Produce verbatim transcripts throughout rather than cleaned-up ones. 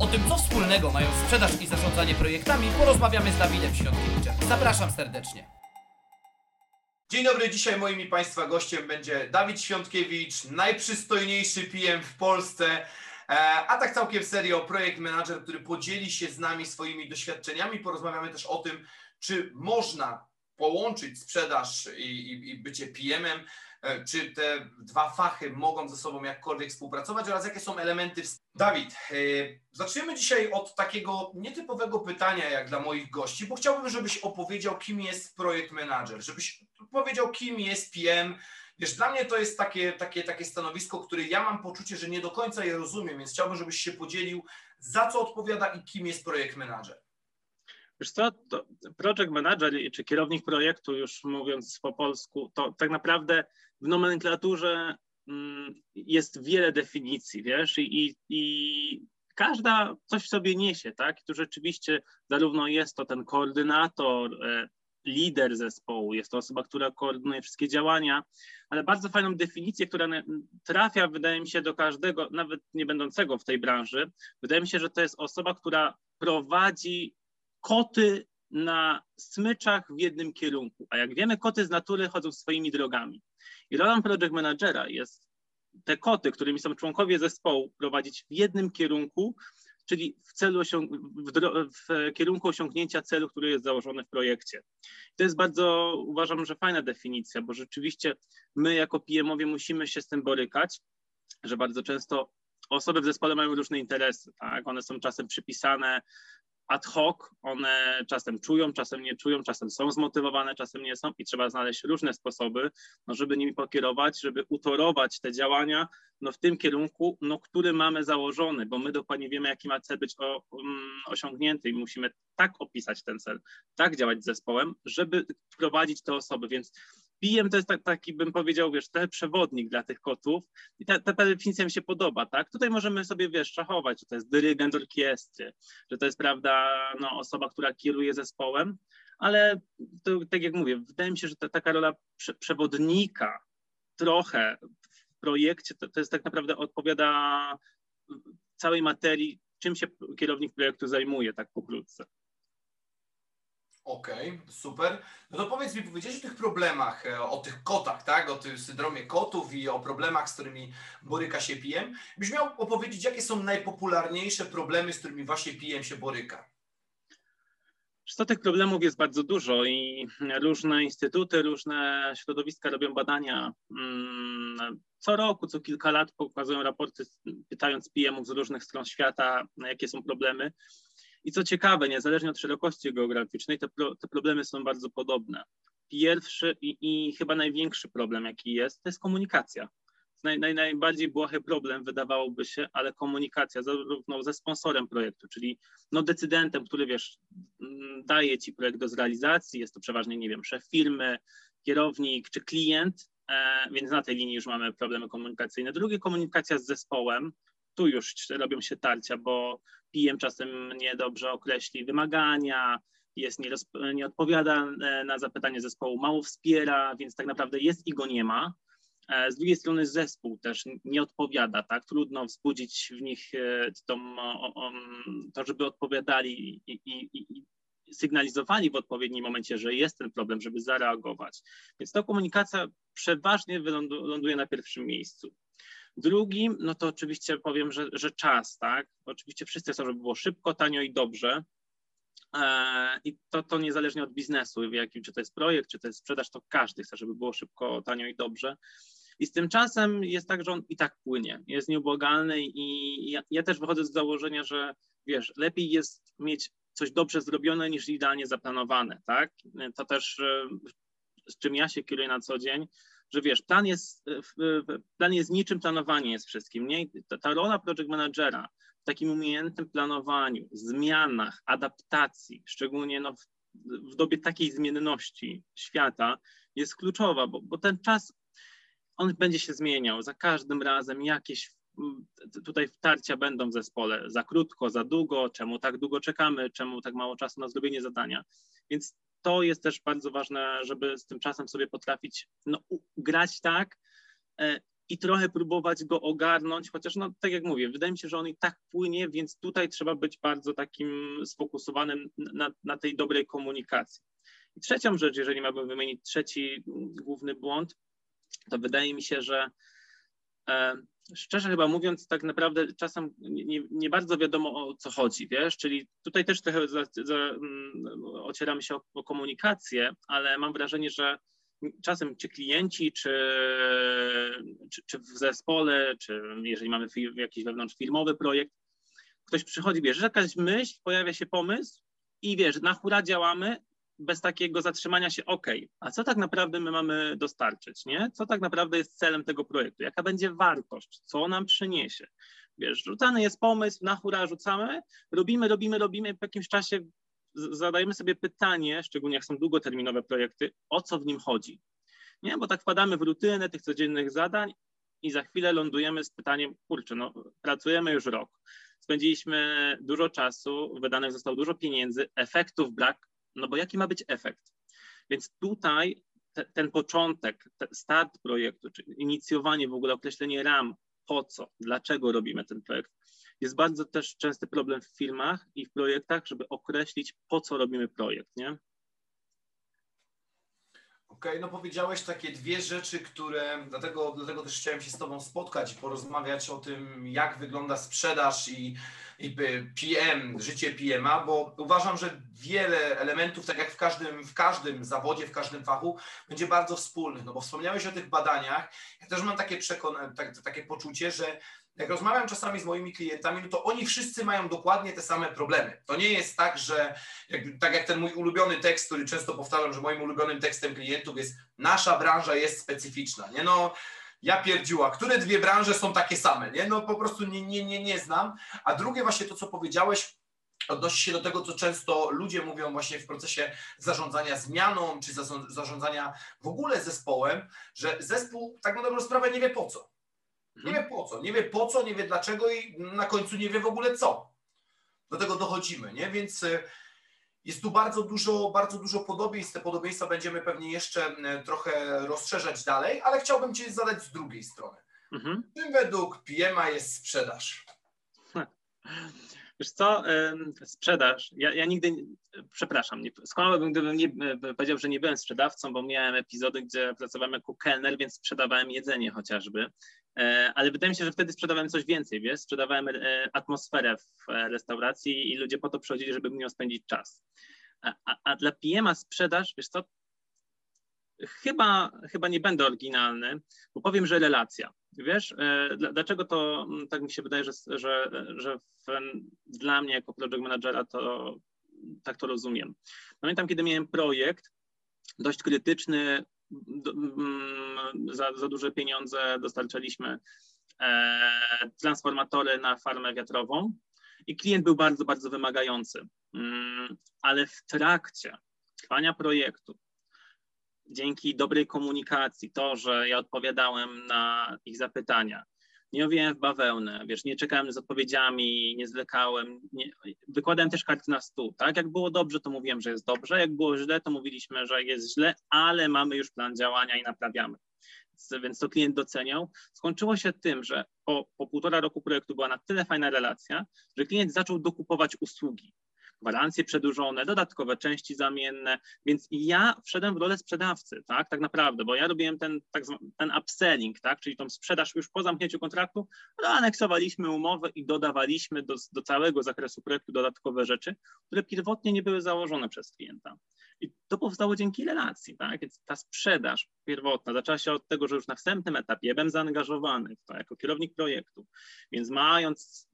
O tym, co wspólnego mają sprzedaż i zarządzanie projektami, porozmawiamy z Dawidem Świątkiewiczem. Zapraszam serdecznie. Dzień dobry, dzisiaj moim i Państwa gościem będzie Dawid Świątkiewicz, najprzystojniejszy P M w Polsce, a tak całkiem serio projekt menadżer, który podzieli się z nami swoimi doświadczeniami. Porozmawiamy też o tym, czy można połączyć sprzedaż i, i, i bycie P M-em, czy te dwa fachy mogą ze sobą jakkolwiek współpracować oraz jakie są elementy. Dawid, yy, zaczniemy dzisiaj od takiego nietypowego pytania jak dla moich gości, bo chciałbym, żebyś opowiedział, kim jest projekt menadżer, żebyś powiedział, kim jest P M. Wiesz, dla mnie to jest takie, takie, takie stanowisko, które ja mam poczucie, że nie do końca je rozumiem, więc chciałbym, żebyś się podzielił, za co odpowiada i kim jest projekt menadżer. Wiesz co, to project manager, czy kierownik projektu, już mówiąc po polsku, to tak naprawdę w nomenklaturze jest wiele definicji, wiesz, i, i, i każda coś w sobie niesie, tak? Tu rzeczywiście zarówno jest to ten koordynator, lider zespołu, jest to osoba, która koordynuje wszystkie działania, ale bardzo fajną definicję, która trafia, wydaje mi się, do każdego, nawet nie będącego w tej branży, wydaje mi się, że to jest osoba, która prowadzi koty na smyczach w jednym kierunku, a jak wiemy, koty z natury chodzą swoimi drogami. I rolą project managera jest te koty, którymi są członkowie zespołu, prowadzić w jednym kierunku, czyli w, celu osiąg- w, dro- w kierunku osiągnięcia celu, który jest założony w projekcie. I to jest bardzo, uważam, że fajna definicja, bo rzeczywiście my jako P M-owie musimy się z tym borykać, że bardzo często osoby w zespole mają różne interesy, tak? One są czasem przypisane ad hoc, one czasem czują, czasem nie czują, czasem są zmotywowane, czasem nie są i trzeba znaleźć różne sposoby, no, żeby nimi pokierować, żeby utorować te działania no, w tym kierunku, no, który mamy założony, bo my dokładnie wiemy, jaki ma cel być o, um, osiągnięty i musimy tak opisać ten cel, tak działać z zespołem, żeby prowadzić te osoby, więc P M to jest tak, taki, bym powiedział, wiesz, ten przewodnik dla tych kotów i ta, ta, ta definicja mi się podoba, tak? Tutaj możemy sobie, wiesz, szachować, że to jest dyrygent orkiestry, że to jest, prawda, no, osoba, która kieruje zespołem, ale to, tak jak mówię, wydaje mi się, że ta, taka rola prze, przewodnika trochę w projekcie to, to jest tak naprawdę odpowiada całej materii, czym się kierownik projektu zajmuje, tak pokrótce. Okej, okay, super. No to powiedz mi, powiedziałeś o tych problemach, o tych kotach, tak? O tym syndromie kotów i o problemach, z którymi boryka się P M. Byś miał opowiedzieć, jakie są najpopularniejsze problemy, z którymi właśnie P M się boryka? Zresztą tych problemów jest bardzo dużo i różne instytuty, różne środowiska robią badania. Co roku, co kilka lat pokazują raporty, pytając P M-ów z różnych stron świata, jakie są problemy. I co ciekawe, niezależnie od szerokości geograficznej, te, pro, te problemy są bardzo podobne. Pierwszy i, i chyba największy problem, jaki jest, to jest komunikacja. Naj, naj, najbardziej błahy problem, wydawałoby się, ale komunikacja zarówno ze sponsorem projektu, czyli no decydentem, który wiesz, daje ci projekt do zrealizacji, jest to przeważnie, nie wiem, szef firmy, kierownik czy klient, e, więc na tej linii już mamy problemy komunikacyjne. Drugie, komunikacja z zespołem. Tu już robią się tarcia, bo P M czasem niedobrze określi wymagania, jest nie, roz, nie odpowiada na zapytanie zespołu, mało wspiera, więc tak naprawdę jest i go nie ma. Z drugiej strony zespół też nie odpowiada, tak? Trudno wzbudzić w nich to, to żeby odpowiadali i, i, i sygnalizowali w odpowiednim momencie, że jest ten problem, żeby zareagować. Więc ta komunikacja przeważnie ląduje na pierwszym miejscu. Drugim, no to oczywiście powiem, że, że czas, tak? Oczywiście wszyscy chcą, żeby było szybko, tanio i dobrze. Eee, I to, to niezależnie od biznesu, w jakim, czy to jest projekt, czy to jest sprzedaż, to każdy chce, żeby było szybko, tanio i dobrze. I z tym czasem jest tak, że on i tak płynie, jest nieubłagalny i ja, ja też wychodzę z założenia, że wiesz, lepiej jest mieć coś dobrze zrobione niż idealnie zaplanowane, tak? To też, z czym ja się kieruję na co dzień, że wiesz, plan jest, plan jest niczym, planowanie jest wszystkim. Nie? Ta, ta rola project managera w takim umiejętnym planowaniu, zmianach, adaptacji, szczególnie no, w dobie takiej zmienności świata jest kluczowa, bo, bo ten czas, on będzie się zmieniał. Za każdym razem jakieś tutaj wtarcia będą w zespole. Za krótko, za długo, czemu tak długo czekamy, czemu tak mało czasu na zrobienie zadania. Więc to jest też bardzo ważne, żeby z tym czasem sobie potrafić no, grać tak e, i trochę próbować go ogarnąć, chociaż no tak jak mówię, wydaje mi się, że on i tak płynie, więc tutaj trzeba być bardzo takim sfokusowanym na, na tej dobrej komunikacji. I trzecią rzecz, jeżeli miałbym wymienić trzeci główny błąd, to wydaje mi się, że e, szczerze chyba mówiąc, tak naprawdę czasem nie, nie bardzo wiadomo, o co chodzi, wiesz, czyli tutaj też trochę za, za, ocieramy się o, o komunikację, ale mam wrażenie, że czasem czy klienci, czy, czy, czy w zespole, czy jeżeli mamy fir- jakiś wewnątrzfirmowy projekt, ktoś przychodzi, wiesz, jakaś myśl, pojawia się pomysł i wiesz, na hura działamy, bez takiego zatrzymania się, ok, a co tak naprawdę my mamy dostarczyć, nie? Co tak naprawdę jest celem tego projektu? Jaka będzie wartość? Co nam przyniesie? Wiesz, rzucany jest pomysł, na hura rzucamy, robimy, robimy, robimy, po jakimś czasie zadajemy sobie pytanie, szczególnie jak są długoterminowe projekty, o co w nim chodzi, nie? Bo tak wpadamy w rutynę tych codziennych zadań i za chwilę lądujemy z pytaniem, kurczę, no pracujemy już rok, spędziliśmy dużo czasu, wydanych zostało dużo pieniędzy, efektów brak, no bo jaki ma być efekt? Więc tutaj te, ten początek, te start projektu, czy inicjowanie w ogóle, określenie ram, po co, dlaczego robimy ten projekt, jest bardzo też częsty problem w firmach i w projektach, żeby określić, po co robimy projekt, nie? Okej, okay, no powiedziałeś takie dwie rzeczy, które, dlatego, dlatego też chciałem się z Tobą spotkać i porozmawiać o tym, jak wygląda sprzedaż i, i P M, życie P M a, bo uważam, że wiele elementów, tak jak w każdym, w każdym zawodzie, w każdym fachu, będzie bardzo wspólnych, no bo wspomniałeś o tych badaniach, ja też mam takie, przekon- tak, takie poczucie, że jak rozmawiam czasami z moimi klientami, no to oni wszyscy mają dokładnie te same problemy. To nie jest tak, że jak, tak jak ten mój ulubiony tekst, który często powtarzam, że moim ulubionym tekstem klientów jest nasza branża jest specyficzna. Nie no, ja pierdziła, które dwie branże są takie same? Nie no, po prostu nie, nie, nie, nie znam. A drugie właśnie to, co powiedziałeś, odnosi się do tego, co często ludzie mówią właśnie w procesie zarządzania zmianą, czy zarządzania w ogóle zespołem, że zespół tak na dobrą sprawę nie wie po co. Nie wie po co, nie wie po co, nie wie dlaczego i na końcu nie wie w ogóle co. Do tego dochodzimy, nie? Więc jest tu bardzo dużo, bardzo dużo podobieństw. Te podobieństwa będziemy pewnie jeszcze trochę rozszerzać dalej, ale chciałbym Cię zadać z drugiej strony. Mhm. Czym według P M a jest sprzedaż? Wiesz co, sprzedaż, ja, ja nigdy, przepraszam, nie, skłamałbym, gdybym nie, powiedział, że nie byłem sprzedawcą, bo miałem epizody, gdzie pracowałem jako kelner, więc sprzedawałem jedzenie chociażby, ale wydaje mi się, że wtedy sprzedawałem coś więcej, wiesz, sprzedawałem atmosferę w restauracji i ludzie po to przychodzili, żeby w nią spędzić czas. A, a, a dla P M a sprzedaż, wiesz co, chyba, chyba nie będę oryginalny, bo powiem, że relacja. Wiesz, dlaczego to tak mi się wydaje, że, że, że w, dla mnie jako project managera to tak to rozumiem. Pamiętam, kiedy miałem projekt dość krytyczny, do, za, za duże pieniądze dostarczaliśmy e, transformatory na farmę wiatrową i klient był bardzo, bardzo wymagający, mm, ale w trakcie trwania projektu, dzięki dobrej komunikacji, to, że ja odpowiadałem na ich zapytania, nie owijałem w bawełnę, wiesz, nie czekałem z odpowiedziami, nie zwlekałem, nie, wykładałem też karty na stół, tak? Jak było dobrze, to mówiłem, że jest dobrze, jak było źle, to mówiliśmy, że jest źle, ale mamy już plan działania i naprawiamy. Więc to klient doceniał. Skończyło się tym, że po, po półtora roku projektu była na tyle fajna relacja, że klient zaczął dokupować usługi. Gwarancje przedłużone, dodatkowe części zamienne, więc ja wszedłem w rolę sprzedawcy, tak, tak naprawdę, bo ja robiłem ten, tak zwany, ten upselling, tak, czyli tą sprzedaż już po zamknięciu kontraktu, no, aneksowaliśmy umowę i dodawaliśmy do, do całego zakresu projektu dodatkowe rzeczy, które pierwotnie nie były założone przez klienta. I to powstało dzięki relacji, tak, więc ta sprzedaż pierwotna zaczęła się od tego, że już na wstępnym etapie ja byłem zaangażowany w to jako kierownik projektu, więc mając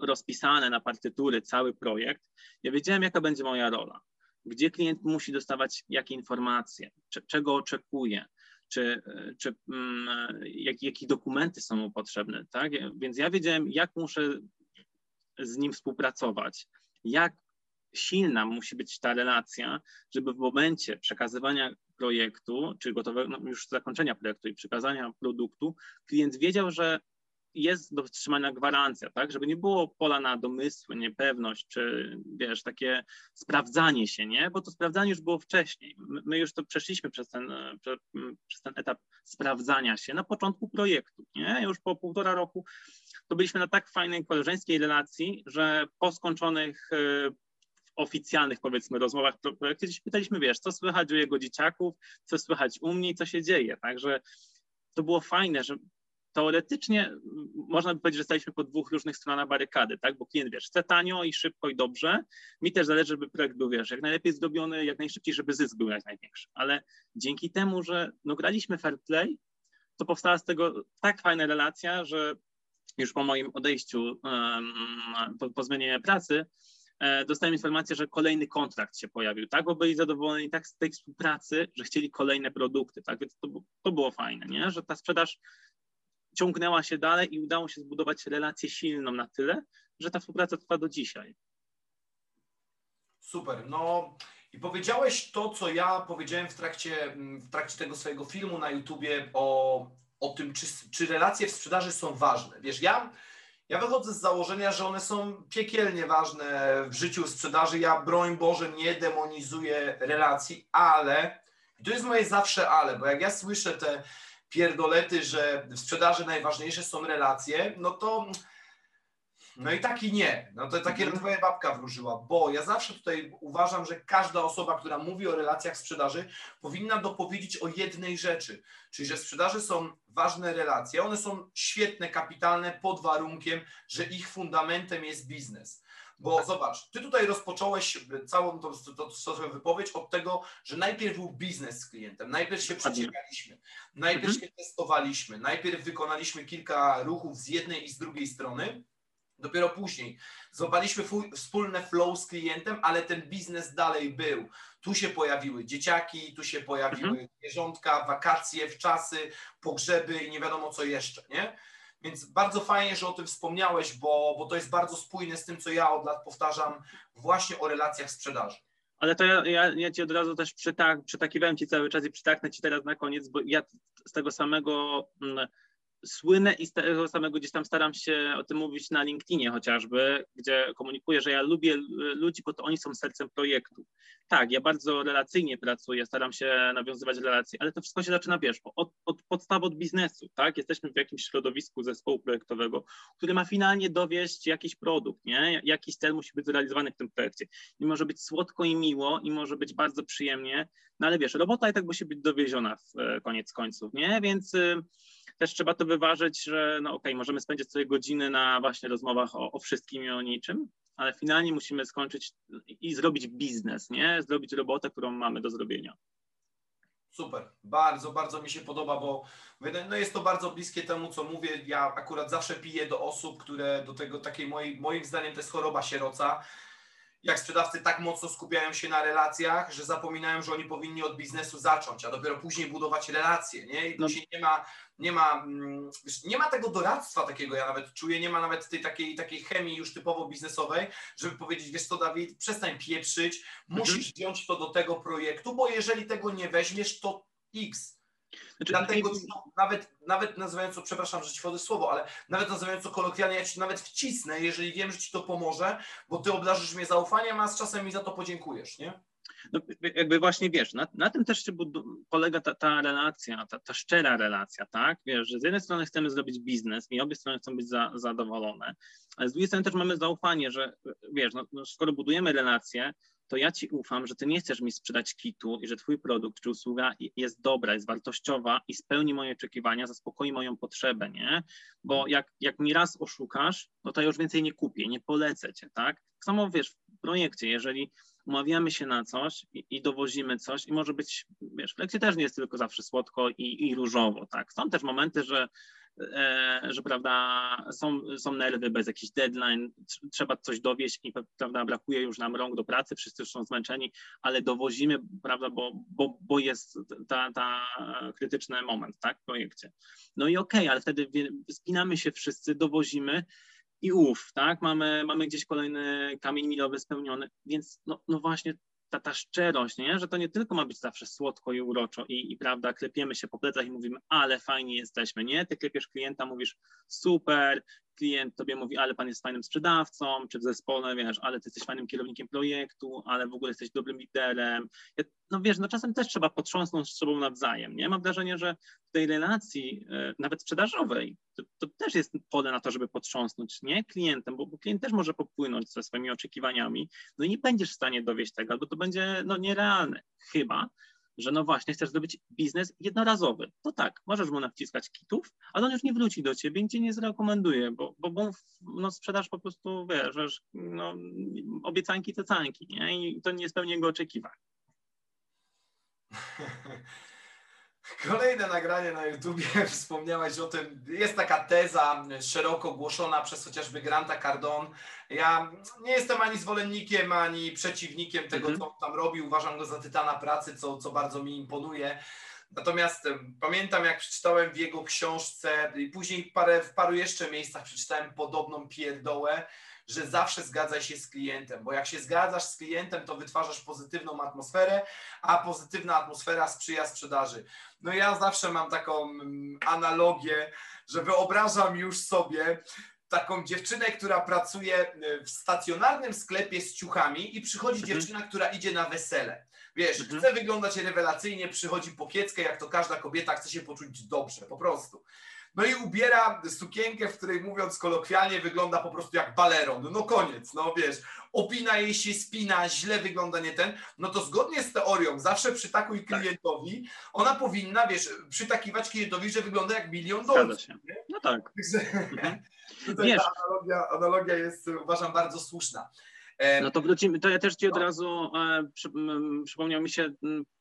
rozpisane na partytury cały projekt, ja wiedziałem, jaka będzie moja rola, gdzie klient musi dostawać jakie informacje, czy, czego oczekuje, czy, czy mm, jak, jakie dokumenty są mu potrzebne, tak? Więc ja wiedziałem, jak muszę z nim współpracować, jak silna musi być ta relacja, żeby w momencie przekazywania projektu, czy gotowego, no już zakończenia projektu i przekazania produktu, klient wiedział, że jest do wstrzymania gwarancja, tak, żeby nie było pola na domysły, niepewność, czy wiesz, takie sprawdzanie się, nie, bo to sprawdzanie już było wcześniej. My już to przeszliśmy przez ten, przez ten etap sprawdzania się na początku projektu, nie, już po półtora roku to byliśmy na tak fajnej koleżeńskiej relacji, że po skończonych oficjalnych, powiedzmy, rozmowach o projekcie pytaliśmy, wiesz, co słychać u jego dzieciaków, co słychać u mnie i co się dzieje, także to było fajne, że teoretycznie można by powiedzieć, że staliśmy po dwóch różnych stronach barykady, tak? Bo klient, wiesz, chce tanio i szybko i dobrze. Mi też zależy, żeby projekt był, wiesz, jak najlepiej zrobiony, jak najszybciej, żeby zysk był jak największy. Ale dzięki temu, że no, graliśmy fair play, to powstała z tego tak fajna relacja, że już po moim odejściu, po, po zmianie pracy, dostałem informację, że kolejny kontrakt się pojawił, tak, bo byli zadowoleni tak z tej współpracy, że chcieli kolejne produkty, tak, więc to, to było fajne, nie? Że ta sprzedaż ciągnęła się dalej i udało się zbudować relację silną na tyle, że ta współpraca trwa do dzisiaj. Super, no i powiedziałeś to, co ja powiedziałem w trakcie, w trakcie tego swojego filmu na YouTubie o, o tym, czy, czy relacje w sprzedaży są ważne. Wiesz, ja, ja wychodzę z założenia, że one są piekielnie ważne w życiu sprzedaży. Ja, broń Boże, nie demonizuję relacji, ale, i to jest moje zawsze ale, bo jak ja słyszę te pierdolety, że w sprzedaży najważniejsze są relacje, no to no i tak i nie. No to takie twoja babka wróżyła, bo ja zawsze tutaj uważam, że każda osoba, która mówi o relacjach sprzedaży, powinna dopowiedzieć o jednej rzeczy, czyli że w sprzedaży są ważne relacje. One są świetne, kapitalne pod warunkiem, że ich fundamentem jest biznes. Bo tak, zobacz, ty tutaj rozpocząłeś całą tą, tą, tą wypowiedź od tego, że najpierw był biznes z klientem, najpierw się przeciekaliśmy, najpierw mhm. się testowaliśmy, najpierw wykonaliśmy kilka ruchów z jednej i z drugiej strony, dopiero później złapaliśmy wspólne flow z klientem, ale ten biznes dalej był. Tu się pojawiły dzieciaki, tu się pojawiły mhm. zwierzątka, wakacje, wczasy, pogrzeby i nie wiadomo co jeszcze, nie? Więc bardzo fajnie, że o tym wspomniałeś, bo, bo to jest bardzo spójne z tym, co ja od lat powtarzam właśnie o relacjach sprzedaży. Ale to ja, ja, ja Ci od razu też przytak, przytakiwałem Ci cały czas i przytaknę Ci teraz na koniec, bo ja z tego samego m, słynę i z tego samego gdzieś tam staram się o tym mówić na LinkedInie chociażby, gdzie komunikuję, że ja lubię ludzi, bo to oni są sercem projektu. Tak, ja bardzo relacyjnie pracuję, staram się nawiązywać relacje, ale to wszystko się zaczyna, wiesz, od, od podstaw, od biznesu, tak? Jesteśmy w jakimś środowisku zespołu projektowego, który ma finalnie dowieść jakiś produkt, nie? Jakiś cel musi być zrealizowany w tym projekcie. I może być słodko i miło, i może być bardzo przyjemnie, no ale wiesz, robota i tak musi być dowieziona w koniec końców, nie? Więc y, też trzeba to wyważyć, że no okej, okay, możemy spędzić sobie godziny na właśnie rozmowach o, o wszystkim i o niczym, ale finalnie musimy skończyć i zrobić biznes, nie? Zrobić robotę, którą mamy do zrobienia. Super, bardzo, bardzo mi się podoba, bo no jest to bardzo bliskie temu, co mówię. Ja akurat zawsze piję do osób, które do tego takiej mojej, moim zdaniem to jest choroba sieroca. Jak sprzedawcy tak mocno skupiają się na relacjach, że zapominają, że oni powinni od biznesu zacząć, a dopiero później budować relacje, nie? I później nie ma, nie ma, wiesz, nie ma tego doradztwa takiego, ja nawet czuję, nie ma nawet tej takiej, takiej chemii już typowo biznesowej, żeby powiedzieć, wiesz co, Dawid, przestań pieprzyć, musisz wziąć to do tego projektu, bo jeżeli tego nie weźmiesz, to X. Znaczy, dlatego nie... no, nawet, nawet nazywając to, przepraszam, że ci wchodzę słowo, ale nawet nazywając to kolokwialnie, ja ci nawet wcisnę, jeżeli wiem, że ci to pomoże, bo ty obdarzysz mnie zaufaniem, a z czasem mi za to podziękujesz, nie? No, jakby właśnie wiesz, na, na tym też polega ta, ta relacja, ta, ta szczera relacja, tak? Wiesz, że z jednej strony chcemy zrobić biznes i obie strony chcą być za, zadowolone, ale z drugiej strony też mamy zaufanie, że wiesz, no, no, skoro budujemy relacje, to ja Ci ufam, że Ty nie chcesz mi sprzedać kitu i że Twój produkt czy usługa jest dobra, jest wartościowa i spełni moje oczekiwania, zaspokoi moją potrzebę, nie? Bo jak, jak mi raz oszukasz, no to ja już więcej nie kupię, nie polecę Cię, tak? Tak samo, wiesz, w projekcie, jeżeli umawiamy się na coś i, i dowozimy coś i może być, wiesz, w projekcie też nie jest tylko zawsze słodko i, i różowo, tak? Są też momenty, że E, że prawda, są, są nerwy bez jakichś deadline, trzeba coś dowieść i prawda, brakuje już nam rąk do pracy, wszyscy już są zmęczeni, ale dowozimy, prawda, bo, bo, bo jest ta, ta krytyczny moment, tak, w projekcie. No i okej, okay, ale wtedy spinamy się wszyscy, dowozimy i ów, tak? Mamy, mamy gdzieś kolejny kamień milowy spełniony, więc no, no właśnie ta, ta szczerość, nie? Że to nie tylko ma być zawsze słodko i uroczo i, i prawda, klepiemy się po plecach i mówimy, ale fajnie jesteśmy, nie? Ty klepiesz klienta, mówisz super, klient tobie mówi, ale pan jest fajnym sprzedawcą, czy w zespole, wiesz, ale ty jesteś fajnym kierownikiem projektu, ale w ogóle jesteś dobrym liderem. No wiesz, no czasem też trzeba potrząsnąć sobą nawzajem, nie? Mam wrażenie, że w tej relacji, nawet sprzedażowej, to, to też jest pole na to, żeby potrząsnąć, nie? Klientem, bo, bo klient też może popłynąć ze swoimi oczekiwaniami, no i nie będziesz w stanie dowieść tego, bo to będzie, no, nierealne, chyba, że no właśnie chcesz zrobić biznes jednorazowy, to tak, możesz mu naciskać kitów, ale on już nie wróci do ciebie, i cię nie zrekomenduje, bo, bo, bo no sprzedaż po prostu, wiesz, no, obiecanki cecanki, nie? I to nie spełni jego oczekiwań. Kolejne nagranie na YouTubie, wspomniałeś o tym, jest taka teza szeroko głoszona przez chociażby Granta Cardone. Ja nie jestem ani zwolennikiem, ani przeciwnikiem tego, mm-hmm. co on tam robi, uważam go za tytana pracy, co, co bardzo mi imponuje. Natomiast pamiętam, jak przeczytałem w jego książce i później parę, w paru jeszcze miejscach przeczytałem podobną pierdołę, że zawsze zgadzaj się z klientem, bo jak się zgadzasz z klientem, to wytwarzasz pozytywną atmosferę, a pozytywna atmosfera sprzyja sprzedaży. No ja zawsze mam taką analogię, że wyobrażam już sobie taką dziewczynę, która pracuje w stacjonarnym sklepie z ciuchami i przychodzi mhm. dziewczyna, która idzie na wesele. Wiesz, mhm. chce wyglądać rewelacyjnie, przychodzi po kieckę, jak to każda kobieta, chce się poczuć dobrze, po prostu. No i ubiera sukienkę, w której, mówiąc kolokwialnie, wygląda po prostu jak baleron. No koniec, no wiesz, opina jej się, spina, źle wygląda, nie ten. No to zgodnie z teorią, zawsze przytakuj klientowi, ona powinna, wiesz, przytakiwać klientowi, że wygląda jak milion dolców. No tak. Wiesz. Ta analogia, analogia jest, uważam, bardzo słuszna. No to wrócimy, to ja też Ci od razu e, przy, m, przypomniał mi się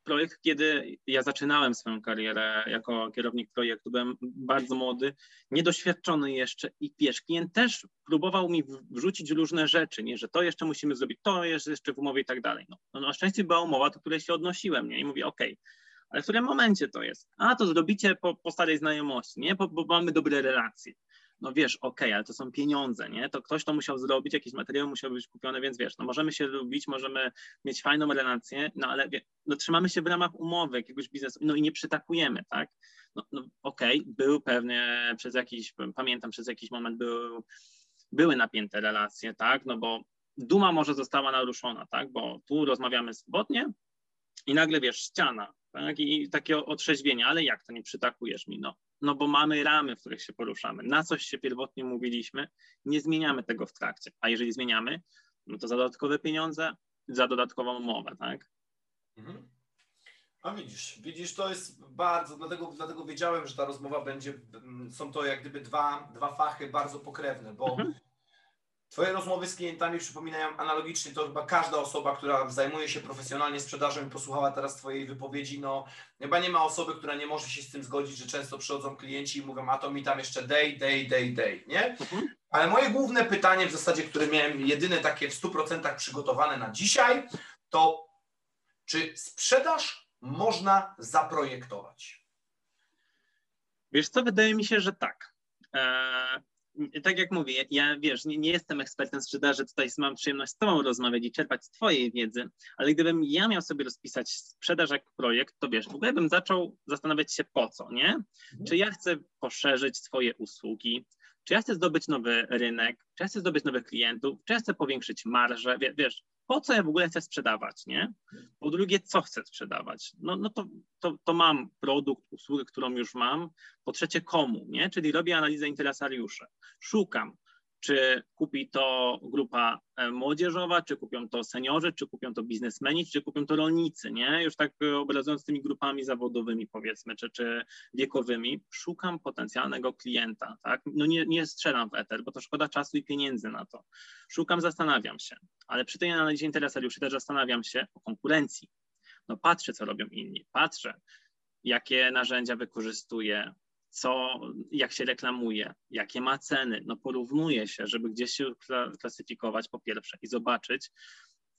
projekt, kiedy ja zaczynałem swoją karierę jako kierownik projektu, byłem bardzo młody, niedoświadczony jeszcze i wiesz, klient też próbował mi wrzucić różne rzeczy, nie, że to jeszcze musimy zrobić, to jest jeszcze w umowie i tak dalej. No, no na szczęście była umowa, do której się odnosiłem, nie, i mówię okej. Okay, ale w którym momencie to jest? A to zrobicie po, po starej znajomości, nie, bo, bo mamy dobre relacje. No wiesz, okej, okay, ale to są pieniądze, nie? To ktoś to musiał zrobić, jakiś materiał musiał być kupiony, więc wiesz, no możemy się lubić, możemy mieć fajną relację, no ale no, trzymamy się w ramach umowy jakiegoś biznesu, no i nie przytakujemy, tak? No, no okej, okay, był pewnie przez jakiś, pamiętam, przez jakiś moment był, były napięte relacje, tak? No bo duma może została naruszona, tak? Bo tu rozmawiamy swobodnie i nagle, wiesz, ściana, tak? I takie otrzeźwienie, ale jak to nie przytakujesz mi, no? No bo mamy ramy, w których się poruszamy. Na coś się pierwotnie mówiliśmy, nie zmieniamy tego w trakcie. A jeżeli zmieniamy, no to za dodatkowe pieniądze, za dodatkową umowę, tak? Mhm. A widzisz, widzisz, to jest bardzo, dlatego, dlatego wiedziałem, że ta rozmowa będzie, są to jak gdyby dwa, dwa fachy bardzo pokrewne, bo mhm. Twoje rozmowy z klientami przypominają analogicznie, to chyba każda osoba, która zajmuje się profesjonalnie sprzedażą i posłuchała teraz Twojej wypowiedzi, no chyba nie ma osoby, która nie może się z tym zgodzić, że często przychodzą klienci i mówią, a to mi tam jeszcze day, day, day, day, nie? Mhm. Ale moje główne pytanie w zasadzie, które miałem jedyne takie w stu procentach przygotowane na dzisiaj, to czy sprzedaż można zaprojektować? Wiesz co, wydaje mi się, że tak. Eee... Tak jak mówię, ja wiesz, nie, nie jestem ekspertem sprzedaży, tutaj mam przyjemność z Tobą rozmawiać i czerpać z Twojej wiedzy, ale gdybym ja miał sobie rozpisać sprzedaż jak projekt, to wiesz, w ogóle bym zaczął zastanawiać się po co, nie? Czy ja chcę poszerzyć swoje usługi, czy ja chcę zdobyć nowy rynek, czy ja chcę zdobyć nowych klientów, czy ja chcę powiększyć marżę, wiesz, po co ja w ogóle chcę sprzedawać, nie? Po drugie, co chcę sprzedawać? No, no to, to, to mam produkt, usługę, którą już mam. Po trzecie, komu, nie? Czyli robię analizę interesariuszy. Szukam, czy kupi to grupa młodzieżowa, czy kupią to seniorzy, czy kupią to biznesmeni, czy kupią to rolnicy, nie? Już tak obrazując tymi grupami zawodowymi, powiedzmy, czy, czy wiekowymi, szukam potencjalnego klienta, tak? No nie, nie strzelam w eter, bo to szkoda czasu i pieniędzy na to. Szukam, zastanawiam się, ale przy tej analizie interesariuszy też zastanawiam się o konkurencji. No patrzę, co robią inni, patrzę, jakie narzędzia wykorzystuje, co, jak się reklamuje, jakie ma ceny, no porównuje się, żeby gdzieś się klasyfikować po pierwsze i zobaczyć,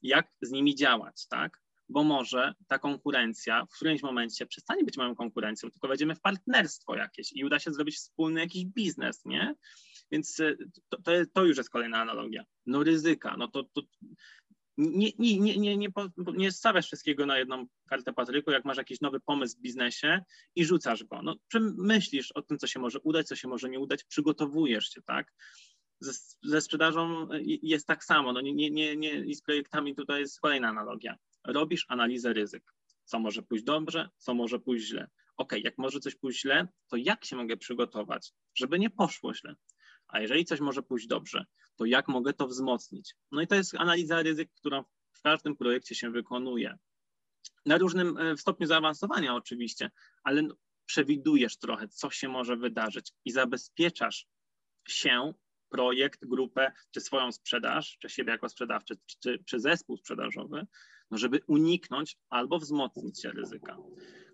jak z nimi działać, tak? Bo może ta konkurencja w którymś momencie przestanie być moją konkurencją, tylko wejdziemy w partnerstwo jakieś i uda się zrobić wspólny jakiś biznes, nie? Więc to, to, to już jest kolejna analogia. No ryzyka, no to, to nie, nie, nie, nie, nie, nie stawiasz wszystkiego na jedną kartę, Patryku, jak masz jakiś nowy pomysł w biznesie i rzucasz go. No myślisz o tym, co się może udać, co się może nie udać, przygotowujesz się, tak? Ze, ze sprzedażą jest tak samo, no nie, nie, nie, i z projektami tutaj jest kolejna analogia. Robisz analizę ryzyk. Co może pójść dobrze, co może pójść źle. Ok, jak może coś pójść źle, to jak się mogę przygotować, żeby nie poszło źle? A jeżeli coś może pójść dobrze, to jak mogę to wzmocnić? No i to jest analiza ryzyk, którą w każdym projekcie się wykonuje. Na różnym stopniu zaawansowania oczywiście, ale przewidujesz trochę, co się może wydarzyć i zabezpieczasz się, projekt, grupę, czy swoją sprzedaż, czy siebie jako sprzedawczy, czy, czy zespół sprzedażowy, no żeby uniknąć albo wzmocnić się ryzyka.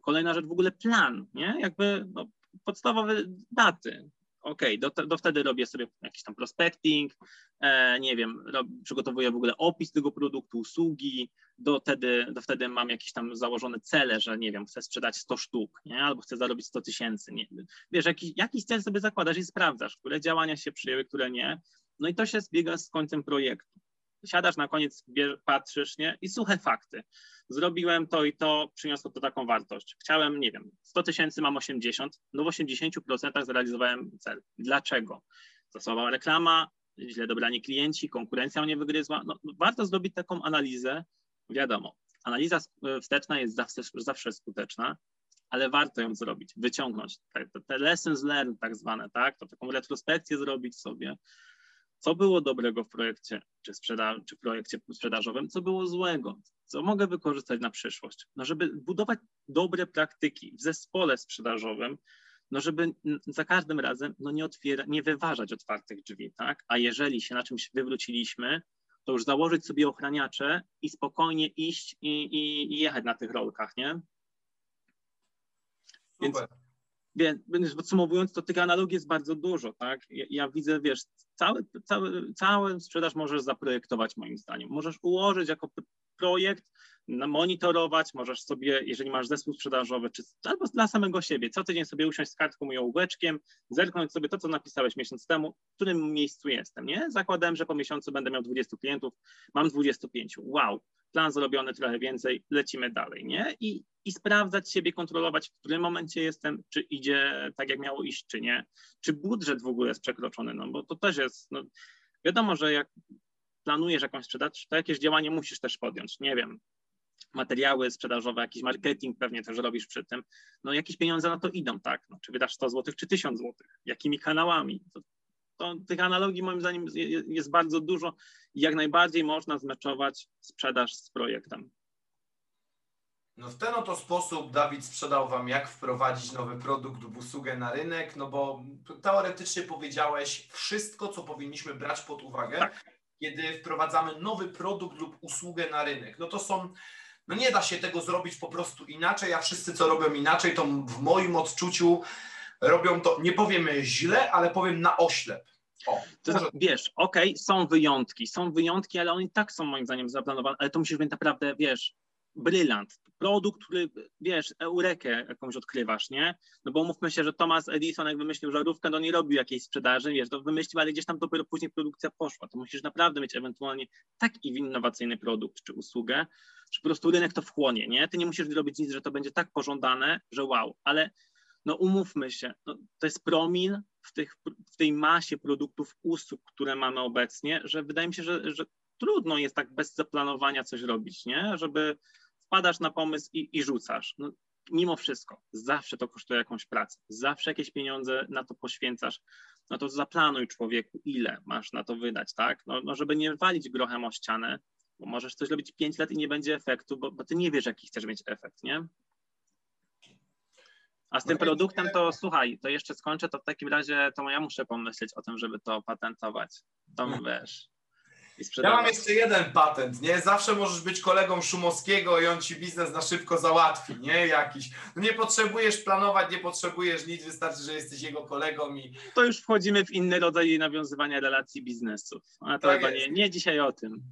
Kolejna rzecz, w ogóle plan, nie? Jakby no, podstawowe daty. Okej, do, do wtedy robię sobie jakiś tam prospecting, e, nie wiem, rob, przygotowuję w ogóle opis tego produktu, usługi, do wtedy, do wtedy mam jakieś tam założone cele, że nie wiem, chcę sprzedać sto sztuk, nie? Albo chcę zarobić sto tysięcy. Nie? Wiesz, jakiś, jakiś cel sobie zakładasz i sprawdzasz, które działania się przyjęły, które nie. No i to się zbiega z końcem projektu. Siadasz na koniec, patrzysz, nie? I suche fakty. Zrobiłem to i to, przyniosło to taką wartość. Chciałem, nie wiem, sto tysięcy, mam osiemdziesiąt, no w osiemdziesięciu procentach zrealizowałem cel. Dlaczego? Zasłabła reklama, źle dobrani klienci, konkurencja mnie wygryzła. No, warto zrobić taką analizę, wiadomo. Analiza wsteczna jest zawsze, zawsze skuteczna, ale warto ją zrobić, wyciągnąć. Te lessons learned tak zwane, tak? To taką retrospekcję zrobić sobie. Co było dobrego w projekcie czy, sprzeda- czy projekcie sprzedażowym, co było złego, co mogę wykorzystać na przyszłość, no żeby budować dobre praktyki w zespole sprzedażowym, no żeby za każdym razem no nie, otwiera- nie wyważać otwartych drzwi, tak? A jeżeli się na czymś wywróciliśmy, to już założyć sobie ochraniacze i spokojnie iść i, i, i jechać na tych rolkach, nie? Więc... Więc podsumowując, to tych analogii jest bardzo dużo, tak? Ja, ja widzę, wiesz, cały, cały, całą sprzedaż możesz zaprojektować moim zdaniem. Możesz ułożyć jako projekt, monitorować, możesz sobie, jeżeli masz zespół sprzedażowy, czy albo dla samego siebie, co tydzień sobie usiąść z kartką i ołóweczkiem, zerknąć sobie to, co napisałeś miesiąc temu, w którym miejscu jestem, nie? Zakładałem, że po miesiącu będę miał dwudziestu klientów, mam dwudziestu pięciu, wow, plan zrobiony, trochę więcej, lecimy dalej, nie? I, i sprawdzać siebie, kontrolować, w którym momencie jestem, czy idzie tak, jak miało iść, czy nie, czy budżet w ogóle jest przekroczony, no bo to też jest, no, wiadomo, że jak planujesz jakąś sprzedaż, to jakieś działanie musisz też podjąć, nie wiem, materiały sprzedażowe, jakiś marketing pewnie też robisz przy tym, no jakieś pieniądze na to idą, tak, no, czy wydasz sto złotych, czy tysiąc złotych, jakimi kanałami, to, to tych analogii moim zdaniem jest, jest bardzo dużo i jak najbardziej można zmeczować sprzedaż z projektem. No w ten oto sposób Dawid sprzedał Wam, jak wprowadzić nowy produkt lub usługę na rynek, no bo teoretycznie powiedziałeś wszystko, co powinniśmy brać pod uwagę, tak, kiedy wprowadzamy nowy produkt lub usługę na rynek. No to są, no nie da się tego zrobić po prostu inaczej, a wszyscy, co robią inaczej, to w moim odczuciu robią to, nie powiem źle, ale powiem na oślep. O, to może... Wiesz, okej, okay, są wyjątki, są wyjątki, ale one i tak są moim zdaniem zaplanowane, ale to musisz być naprawdę, wiesz, brylant, produkt, który, wiesz, eurekę jakąś odkrywasz, nie? No bo mówmy się, że Thomas Edison, jak wymyślił żarówkę, no nie robił jakiejś sprzedaży, wiesz, to wymyślił, ale gdzieś tam dopiero później produkcja poszła. To musisz naprawdę mieć ewentualnie taki innowacyjny produkt czy usługę, że po prostu rynek to wchłonie, nie? Ty nie musisz robić nic, że to będzie tak pożądane, że wow, ale no umówmy się, no, to jest promil w, tych, w tej masie produktów, usług, które mamy obecnie, że wydaje mi się, że, że trudno jest tak bez zaplanowania coś robić, nie? Żeby wpadasz na pomysł i, i rzucasz. No, mimo wszystko, zawsze to kosztuje jakąś pracę, zawsze jakieś pieniądze na to poświęcasz, no to zaplanuj, człowieku, ile masz na to wydać, tak? No, no żeby nie walić grochem o ścianę, bo możesz coś robić pięć lat i nie będzie efektu, bo, bo ty nie wiesz, jaki chcesz mieć efekt, nie? A z tym produktem to, słuchaj, to jeszcze skończę, to w takim razie to ja muszę pomyśleć o tym, żeby to patentować. To wiesz. Ja mam jeszcze jeden patent, nie? Zawsze możesz być kolegą Szumowskiego i on ci biznes na szybko załatwi, nie? Jakiś. No nie potrzebujesz planować, nie potrzebujesz nic, wystarczy, że jesteś jego kolegą i... To już wchodzimy w inny rodzaj nawiązywania relacji biznesów, a to chyba nie, nie dzisiaj o tym.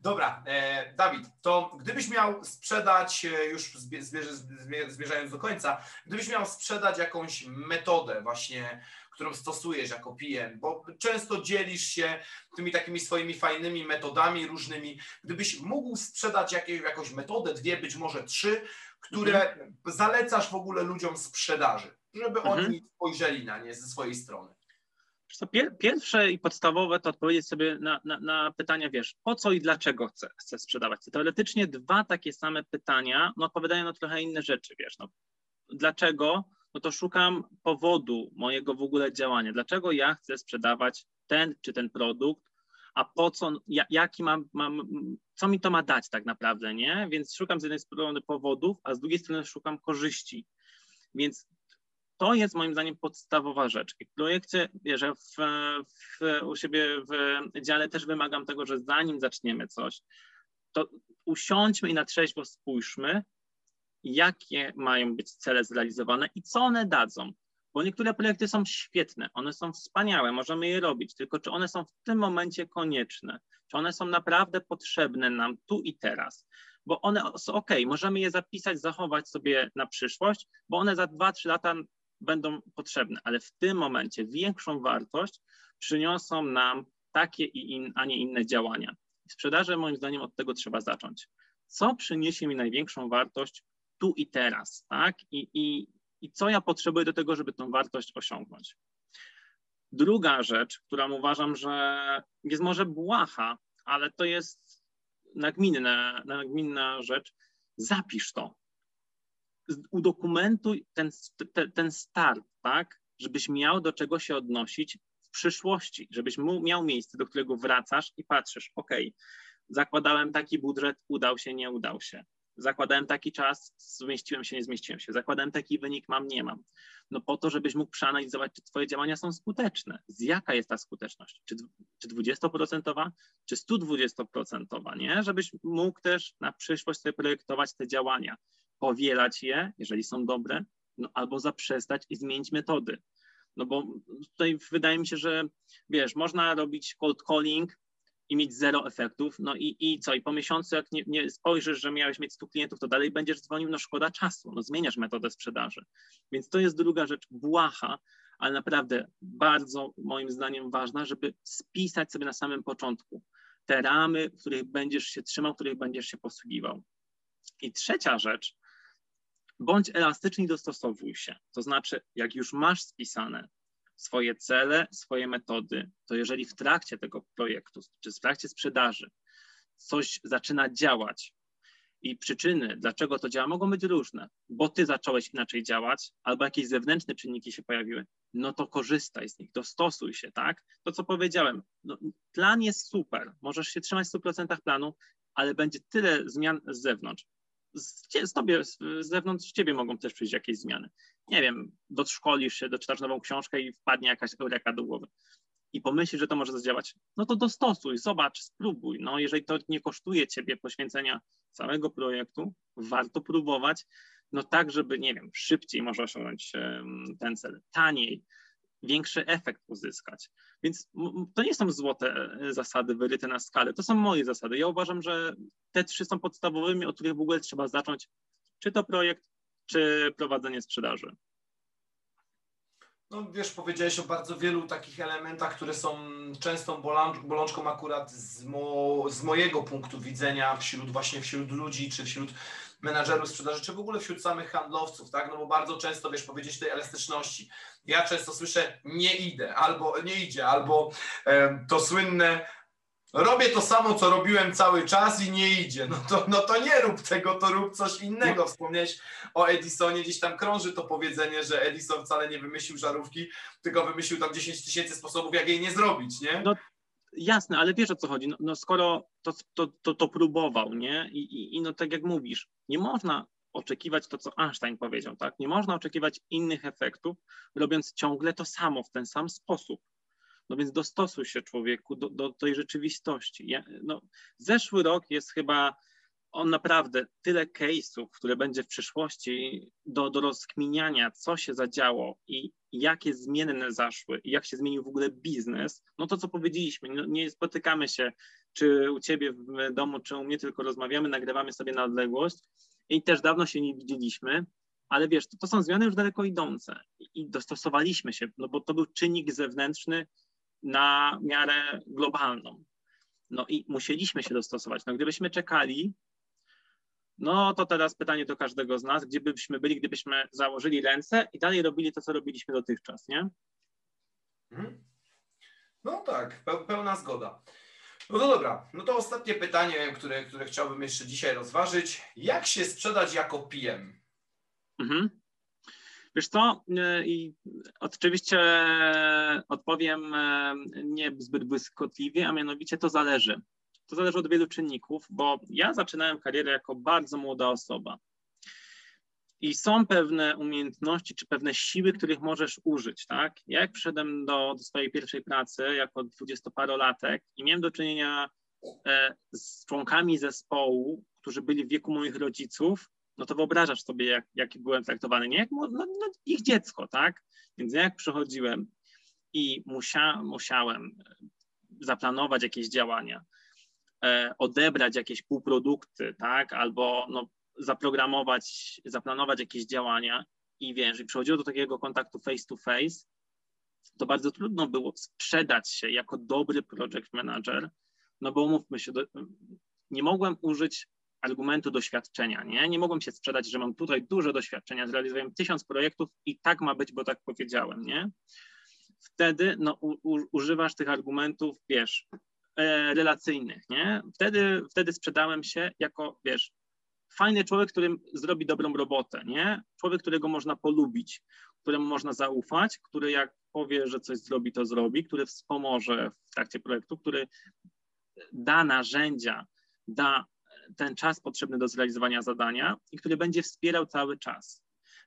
Dobra, e, Dawid, to gdybyś miał sprzedać, już zbie, zbie, zbie, zbierzając do końca, gdybyś miał sprzedać jakąś metodę właśnie, którą stosujesz jako P M, bo często dzielisz się tymi takimi swoimi fajnymi metodami różnymi. Gdybyś mógł sprzedać jakieś, jakąś metodę, dwie, być może trzy, które mhm. zalecasz w ogóle ludziom sprzedaży, żeby mhm. oni spojrzeli na nie ze swojej strony. Pierwsze i podstawowe to odpowiedzieć sobie na, na, na pytania, wiesz, po co i dlaczego chcę, chcę sprzedawać. Teoretycznie dwa takie same pytania, no odpowiadają na trochę inne rzeczy, wiesz, no dlaczego, no to szukam powodu mojego w ogóle działania, dlaczego ja chcę sprzedawać ten czy ten produkt, a po co, ja, jaki mam, mam, co mi to ma dać tak naprawdę, nie, więc szukam z jednej strony powodów, a z drugiej strony szukam korzyści, więc to jest moim zdaniem podstawowa rzecz. I w projekcie, że w, w, u siebie w dziale też wymagam tego, że zanim zaczniemy coś, to usiądźmy i na trzeźwo spójrzmy, jakie mają być cele zrealizowane i co one dadzą. Bo niektóre projekty są świetne, one są wspaniałe, możemy je robić, tylko czy one są w tym momencie konieczne, czy one są naprawdę potrzebne nam tu i teraz. Bo one, ok, możemy je zapisać, zachować sobie na przyszłość, bo one za dwa, trzy lata będą potrzebne, ale w tym momencie większą wartość przyniosą nam takie, i in, a nie inne działania. W sprzedaży moim zdaniem od tego trzeba zacząć. Co przyniesie mi największą wartość tu i teraz, tak? I, i, i co ja potrzebuję do tego, żeby tą wartość osiągnąć? Druga rzecz, którą uważam, że jest może błaha, ale to jest nagminna, nagminna rzecz, zapisz to. Udokumentuj ten, te, ten start, tak, żebyś miał do czego się odnosić w przyszłości, żebyś mu, miał miejsce, do którego wracasz i patrzysz, ok, zakładałem taki budżet, udał się, nie udał się, zakładałem taki czas, zmieściłem się, nie zmieściłem się, zakładałem taki wynik, mam, nie mam. No po to, żebyś mógł przeanalizować, czy twoje działania są skuteczne, z jaka jest ta skuteczność, czy, czy dwudziestoprocentowa, czy sto dwadzieścia procent, nie? Żebyś mógł też na przyszłość sobie projektować te działania, powielać je, jeżeli są dobre, no albo zaprzestać i zmienić metody. No bo tutaj wydaje mi się, że wiesz, można robić cold calling i mieć zero efektów, no i, i co? I po miesiącu, jak nie, nie spojrzysz, że miałeś mieć stu klientów, to dalej będziesz dzwonił, no szkoda czasu, no zmieniasz metodę sprzedaży. Więc to jest druga rzecz, błaha, ale naprawdę bardzo moim zdaniem ważna, żeby spisać sobie na samym początku te ramy, w których będziesz się trzymał, w których będziesz się posługiwał. I trzecia rzecz, bądź elastyczny i dostosowuj się. To znaczy, jak już masz spisane swoje cele, swoje metody, to jeżeli w trakcie tego projektu, czy w trakcie sprzedaży coś zaczyna działać i przyczyny, dlaczego to działa, mogą być różne, bo ty zacząłeś inaczej działać, albo jakieś zewnętrzne czynniki się pojawiły, no to korzystaj z nich, dostosuj się, tak? To, co powiedziałem, no, plan jest super, możesz się trzymać w stu procentach planu, ale będzie tyle zmian z zewnątrz. Z, z, tobie, z, z zewnątrz ciebie mogą też przyjść jakieś zmiany. Nie wiem, doszkolisz się, doczytasz nową książkę i wpadnie jakaś eureka do głowy i pomyślisz, że to może zadziałać. No to dostosuj, zobacz, spróbuj. No jeżeli to nie kosztuje ciebie poświęcenia całego projektu, warto próbować, no tak, żeby, nie wiem, szybciej może osiągnąć ten cel, taniej, większy efekt uzyskać. Więc to nie są złote zasady wyryte na skalę, to są moje zasady. Ja uważam, że te trzy są podstawowymi, od których w ogóle trzeba zacząć, czy to projekt, czy prowadzenie sprzedaży. No wiesz, powiedziałeś o bardzo wielu takich elementach, które są częstą bolączką akurat z, mo, z mojego punktu widzenia wśród właśnie wśród ludzi, czy wśród menadżerów sprzedaży, czy w ogóle wśród samych handlowców, tak? No bo bardzo często, wiesz, powiedzieć tej elastyczności. Ja często słyszę, nie idę, albo nie idzie, albo e, to słynne, robię to samo, co robiłem cały czas i nie idzie. No to, no to nie rób tego, to rób coś innego. Wspomniałeś o Edisonie, gdzieś tam krąży to powiedzenie, że Edison wcale nie wymyślił żarówki, tylko wymyślił tam dziesięć tysięcy sposobów, jak jej nie zrobić, nie? No jasne, ale wiesz, o co chodzi. No, no skoro to, to, to, to próbował, nie? I, i, i no tak jak mówisz, nie można oczekiwać to, co Einstein powiedział, tak? Nie można oczekiwać innych efektów, robiąc ciągle to samo, w ten sam sposób. No więc dostosuj się, człowieku, do, do tej rzeczywistości. Ja, no, zeszły rok jest chyba, on naprawdę tyle case'ów, które będzie w przyszłości do, do rozkminiania, co się zadziało i jakie zmienne zaszły i jak się zmienił w ogóle biznes. No to, co powiedzieliśmy, no, nie spotykamy się czy u ciebie w domu, czy u mnie, tylko rozmawiamy, nagrywamy sobie na odległość i też dawno się nie widzieliśmy. ale wiesz, to, to są zmiany już daleko idące i dostosowaliśmy się, no bo to był czynnik zewnętrzny na miarę globalną. No i musieliśmy się dostosować. No gdybyśmy czekali, no to teraz pytanie do każdego z nas, gdzie byśmy byli, gdybyśmy założyli ręce i dalej robili to, co robiliśmy dotychczas, nie? No tak, pełna zgoda. No to dobra, no to ostatnie pytanie, które, które chciałbym jeszcze dzisiaj rozważyć. Jak się sprzedać jako P M? Mhm. Wiesz co, i oczywiście odpowiem nie zbyt błyskotliwie, a mianowicie to zależy. To zależy od wielu czynników, bo ja zaczynałem karierę jako bardzo młoda osoba i są pewne umiejętności czy pewne siły, których możesz użyć, tak? Ja jak przyszedłem do, do swojej pierwszej pracy jako dwudziestoparolatek i miałem do czynienia z członkami zespołu, którzy byli w wieku moich rodziców, no to wyobrażasz sobie, jak, jak byłem traktowany, nie jak no, no, ich dziecko, tak? Więc ja jak przychodziłem i musia, musiałem zaplanować jakieś działania, e, odebrać jakieś półprodukty, tak? Albo no, zaprogramować, zaplanować jakieś działania i wiesz, i przychodziło do takiego kontaktu face to face, to bardzo trudno było sprzedać się jako dobry project manager, no bo umówmy się, do, nie mogłem użyć argumentu doświadczenia, nie? Nie mogłem się sprzedać, że mam tutaj dużo doświadczenia, zrealizowałem tysiąc projektów i tak ma być, bo tak powiedziałem, nie? Wtedy no, u, używasz tych argumentów, wiesz, e, relacyjnych, nie? Wtedy, wtedy sprzedałem się jako, wiesz, fajny człowiek, który zrobi dobrą robotę, nie? Człowiek, którego można polubić, któremu można zaufać, który jak powie, że coś zrobi, to zrobi, który wspomoże w trakcie projektu, który da narzędzia, da ten czas potrzebny do zrealizowania zadania i który będzie wspierał cały czas.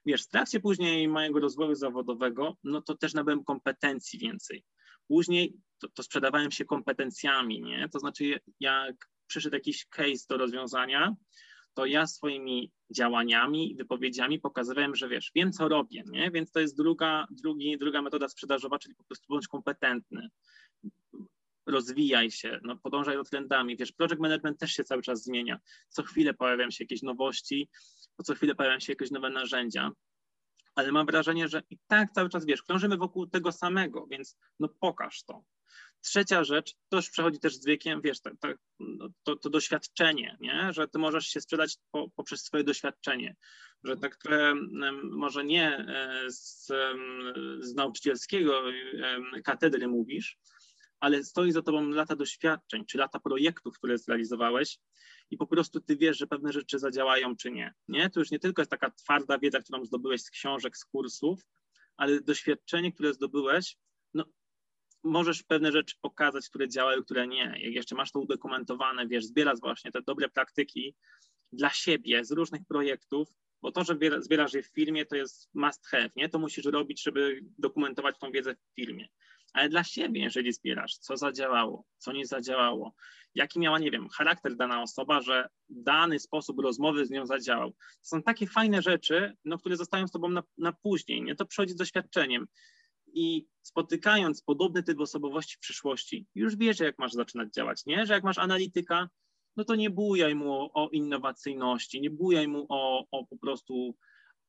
Wiesz, w trakcie później mojego rozwoju zawodowego, no to też nabyłem kompetencji więcej. Później to, to sprzedawałem się kompetencjami, nie? To znaczy jak przyszedł jakiś case do rozwiązania, to ja swoimi działaniami i wypowiedziami pokazywałem, że wiesz, wiem co robię, nie? Więc to jest druga, drugi, druga metoda sprzedażowa, czyli po prostu bądź kompetentny. Rozwijaj się, no, podążaj za trendami. Wiesz, project management też się cały czas zmienia. Co chwilę pojawiają się jakieś nowości, co chwilę pojawiają się jakieś nowe narzędzia, ale mam wrażenie, że i tak cały czas, wiesz, krążymy wokół tego samego, więc no pokaż to. Trzecia rzecz, to już przechodzi też z wiekiem, wiesz, to, to, to doświadczenie, nie? Że ty możesz się sprzedać po, poprzez swoje doświadczenie, że to, które może nie z, z nauczycielskiego katedry mówisz, ale stoi za tobą lata doświadczeń, czy lata projektów, które zrealizowałeś i po prostu ty wiesz, że pewne rzeczy zadziałają, czy nie. Nie? To już nie tylko jest taka twarda wiedza, którą zdobyłeś z książek, z kursów, ale doświadczenie, które zdobyłeś, no możesz pewne rzeczy pokazać, które działają, które nie. Jak jeszcze masz to udokumentowane, wiesz, zbierasz właśnie te dobre praktyki dla siebie z różnych projektów, bo to, że zbierasz je w firmie, to jest must have, nie? To musisz robić, żeby dokumentować tą wiedzę w firmie. Ale dla siebie, jeżeli zbierasz, co zadziałało, co nie zadziałało, jaki miała, nie wiem, charakter dana osoba, że dany sposób rozmowy z nią zadziałał. To są takie fajne rzeczy, no, które zostają z tobą na, na później, nie? To przychodzi z doświadczeniem i spotykając podobny typ osobowości w przyszłości, już wiesz, jak masz zaczynać działać, nie? Że jak masz analityka, no to nie bujaj mu o, o innowacyjności, nie bujaj mu o, o po prostu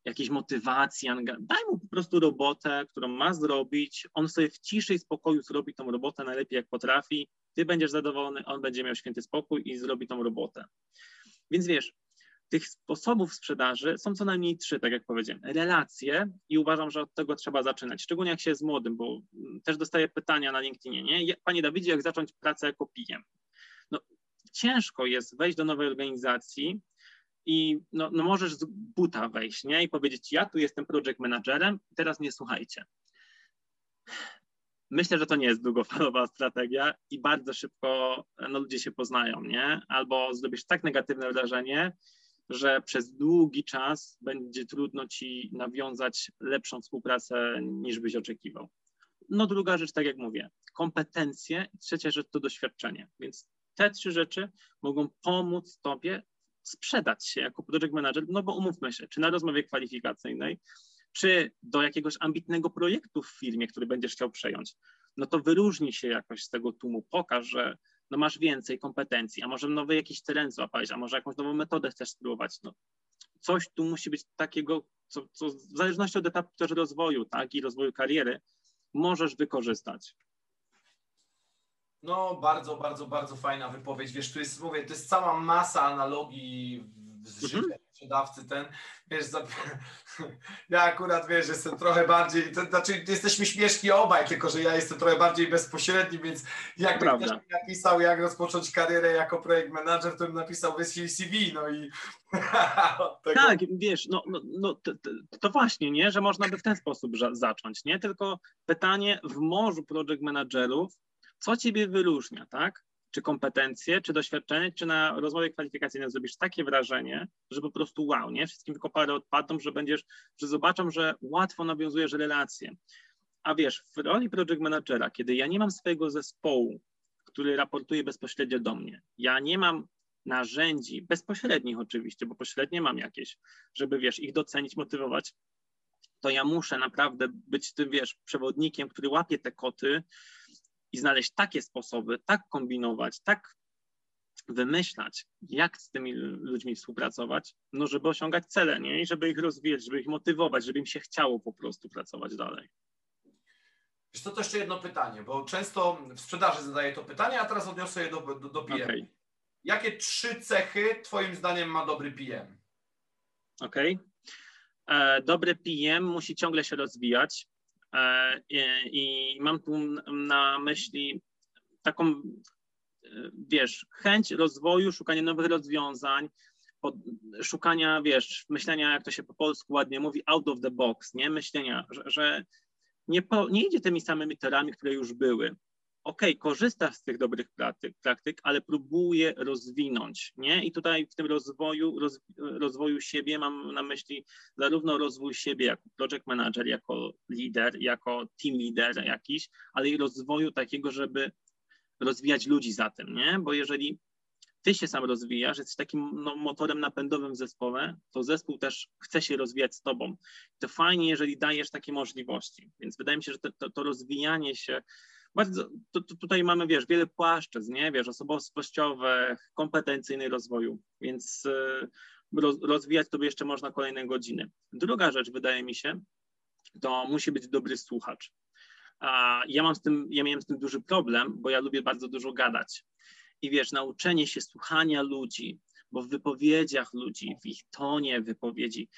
jakiejś motywacji, daj mu po prostu robotę, którą ma zrobić, on sobie w ciszy i spokoju zrobi tą robotę najlepiej jak potrafi, ty będziesz zadowolony, on będzie miał święty spokój i zrobi tą robotę. Więc wiesz, tych sposobów sprzedaży są co najmniej trzy, tak jak powiedziałem, relacje i uważam, że od tego trzeba zaczynać, szczególnie jak się jest młodym, bo też dostaję pytania na LinkedInie, nie? Panie Dawidzie, jak zacząć pracę jako P M? No ciężko jest wejść do nowej organizacji, i no, no możesz z buta wejść, nie? I powiedzieć, ja tu jestem project managerem, teraz mnie słuchajcie. Myślę, że to nie jest długofalowa strategia i bardzo szybko no, ludzie się poznają, nie? Albo zrobisz tak negatywne wrażenie, że przez długi czas będzie trudno ci nawiązać lepszą współpracę, niż byś oczekiwał. No druga rzecz, tak jak mówię, kompetencje, trzecia rzecz to doświadczenie. Więc te trzy rzeczy mogą pomóc tobie sprzedać się jako project manager, no bo umówmy się, czy na rozmowie kwalifikacyjnej, czy do jakiegoś ambitnego projektu w firmie, który będziesz chciał przejąć, no to wyróżnij się jakoś z tego tłumu, pokaż, że no masz więcej kompetencji, a może nowy jakiś teren złapałeś, a może jakąś nową metodę chcesz spróbować, no coś tu musi być takiego, co, co w zależności od etapu też rozwoju, tak, i rozwoju kariery możesz wykorzystać. No bardzo, bardzo, bardzo fajna wypowiedź. Wiesz, tu jest, mówię, to jest cała masa analogii z życia mm-hmm. sprzedawcy ten, wiesz, za... ja akurat, wiesz, jestem trochę bardziej, to znaczy jesteśmy śmieszni obaj, tylko że ja jestem trochę bardziej bezpośredni, więc jakby ktoś mi napisał, jak rozpocząć karierę jako projekt menadżer, to bym napisał wyślij C V, no i tego... Tak, wiesz, no, no, no to, to właśnie, nie, że można by w ten sposób zacząć, nie, tylko pytanie w morzu project menadżerów, co ciebie wyróżnia, tak? Czy kompetencje, czy doświadczenie, czy na rozmowie kwalifikacyjnej zrobisz takie wrażenie, że po prostu wow, nie? Wszystkim tylko parę odpadną, że będziesz, że zobaczą, że łatwo nawiązujesz relacje. A wiesz, w roli project managera, kiedy ja nie mam swojego zespołu, który raportuje bezpośrednio do mnie, ja nie mam narzędzi, bezpośrednich oczywiście, bo pośrednie mam jakieś, żeby, wiesz, ich docenić, motywować, to ja muszę naprawdę być tym, wiesz, przewodnikiem, który łapie te koty, i znaleźć takie sposoby, tak kombinować, tak wymyślać, jak z tymi ludźmi współpracować, no żeby osiągać cele, nie? I żeby ich rozwijać, żeby ich motywować, żeby im się chciało po prostu pracować dalej. Wiesz co, to jeszcze jedno pytanie, bo często w sprzedaży zadaję to pytanie, a teraz odniosę je do, do, do P M. Okay. Jakie trzy cechy twoim zdaniem ma dobry P M? Okej. Okay. Dobry P M musi ciągle się rozwijać. I mam tu na myśli taką, wiesz, chęć rozwoju, szukania nowych rozwiązań, szukania, wiesz, myślenia, jak to się po polsku ładnie mówi, out of the box, nie? Myślenia, że, że nie, po, nie idzie tymi samymi torami, które już były. Okej, korzystasz z tych dobrych praktyk, praktyk, ale próbuję rozwinąć, nie? I tutaj w tym rozwoju, roz, rozwoju siebie mam na myśli zarówno rozwój siebie jako project manager, jako lider, jako team leader jakiś, ale i rozwoju takiego, żeby rozwijać ludzi za tym, nie? Bo jeżeli ty się sam rozwijasz, jesteś takim no, motorem napędowym w zespole, to zespół też chce się rozwijać z tobą. To fajnie, jeżeli dajesz takie możliwości. Więc wydaje mi się, że to, to, to rozwijanie się bardzo, to, to tutaj mamy, wiesz, wiele płaszczyzn, nie, wiesz, osobowościowych, kompetencyjnych rozwoju, więc roz, rozwijać to by jeszcze można kolejne godziny. Druga rzecz, wydaje mi się, to musi być dobry słuchacz. Ja mam z tym, ja miałem z tym duży problem, bo ja lubię bardzo dużo gadać i wiesz, nauczenie się słuchania ludzi, bo w wypowiedziach ludzi, w ich tonie wypowiedzi,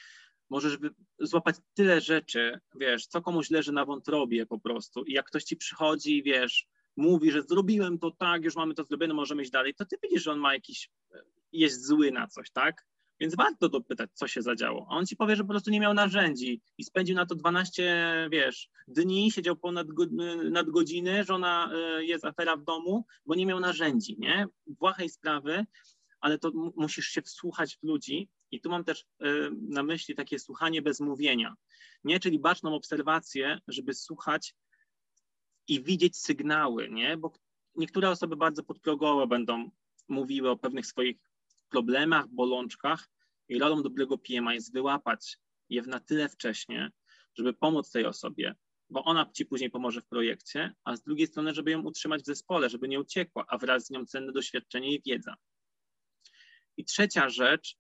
możesz złapać tyle rzeczy, wiesz, co komuś leży na wątrobie po prostu i jak ktoś ci przychodzi, wiesz, mówi, że zrobiłem to tak, już mamy to zrobione, możemy iść dalej, to ty widzisz, że on ma jakiś, jest zły na coś, tak? Więc warto dopytać, co się zadziało. A on ci powie, że po prostu nie miał narzędzi i spędził na to dwanaście, wiesz, dni, siedział ponad nad godziny, żona jest afera w domu, bo nie miał narzędzi, nie? Błahej sprawy, ale to musisz się wsłuchać w ludzi. I tu mam też na myśli takie słuchanie bez mówienia, nie? Czyli baczną obserwację, żeby słuchać i widzieć sygnały, nie? Bo niektóre osoby bardzo podprogowo będą mówiły o pewnych swoich problemach, bolączkach i rolą dobrego P M a jest wyłapać je na tyle wcześnie, żeby pomóc tej osobie, bo ona ci później pomoże w projekcie, a z drugiej strony, żeby ją utrzymać w zespole, żeby nie uciekła, a wraz z nią cenne doświadczenie i wiedza. I trzecia rzecz,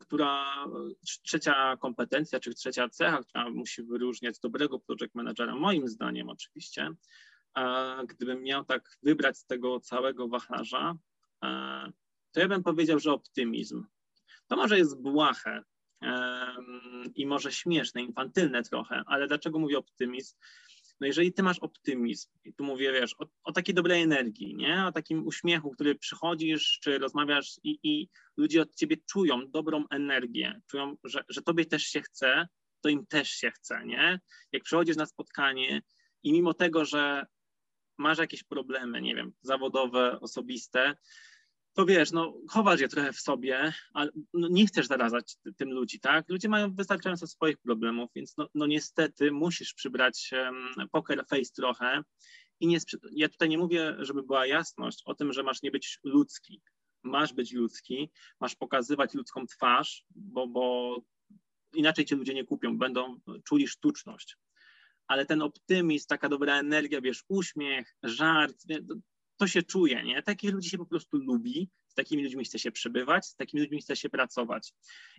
która, trzecia kompetencja, czy trzecia cecha, która musi wyróżniać dobrego project managera, moim zdaniem oczywiście, gdybym miał tak wybrać z tego całego wachlarza, to ja bym powiedział, że optymizm. To może jest błahe i może śmieszne, infantylne trochę, ale dlaczego mówię optymizm? No jeżeli ty masz optymizm, i tu mówię, wiesz, o, o takiej dobrej energii, nie? O takim uśmiechu, który przychodzisz, czy rozmawiasz i, i ludzie od ciebie czują dobrą energię, czują, że, że tobie też się chce, to im też się chce, nie? Jak przychodzisz na spotkanie i mimo tego, że masz jakieś problemy, nie wiem, zawodowe, osobiste, to wiesz, no chowasz je trochę w sobie, ale no, nie chcesz zarazać tym ludzi, tak? Ludzie mają wystarczająco swoich problemów, więc no, no niestety musisz przybrać um, poker face trochę i nie, ja tutaj nie mówię, żeby była jasność o tym, że masz nie być ludzki. Masz być ludzki, masz pokazywać ludzką twarz, bo, bo inaczej cię ludzie nie kupią, będą czuli sztuczność. Ale ten optymizm, taka dobra energia, wiesz, uśmiech, żart, to się czuje, nie? Takich ludzi się po prostu lubi, Z takimi ludźmi chce się przebywać, z takimi ludźmi chce się pracować.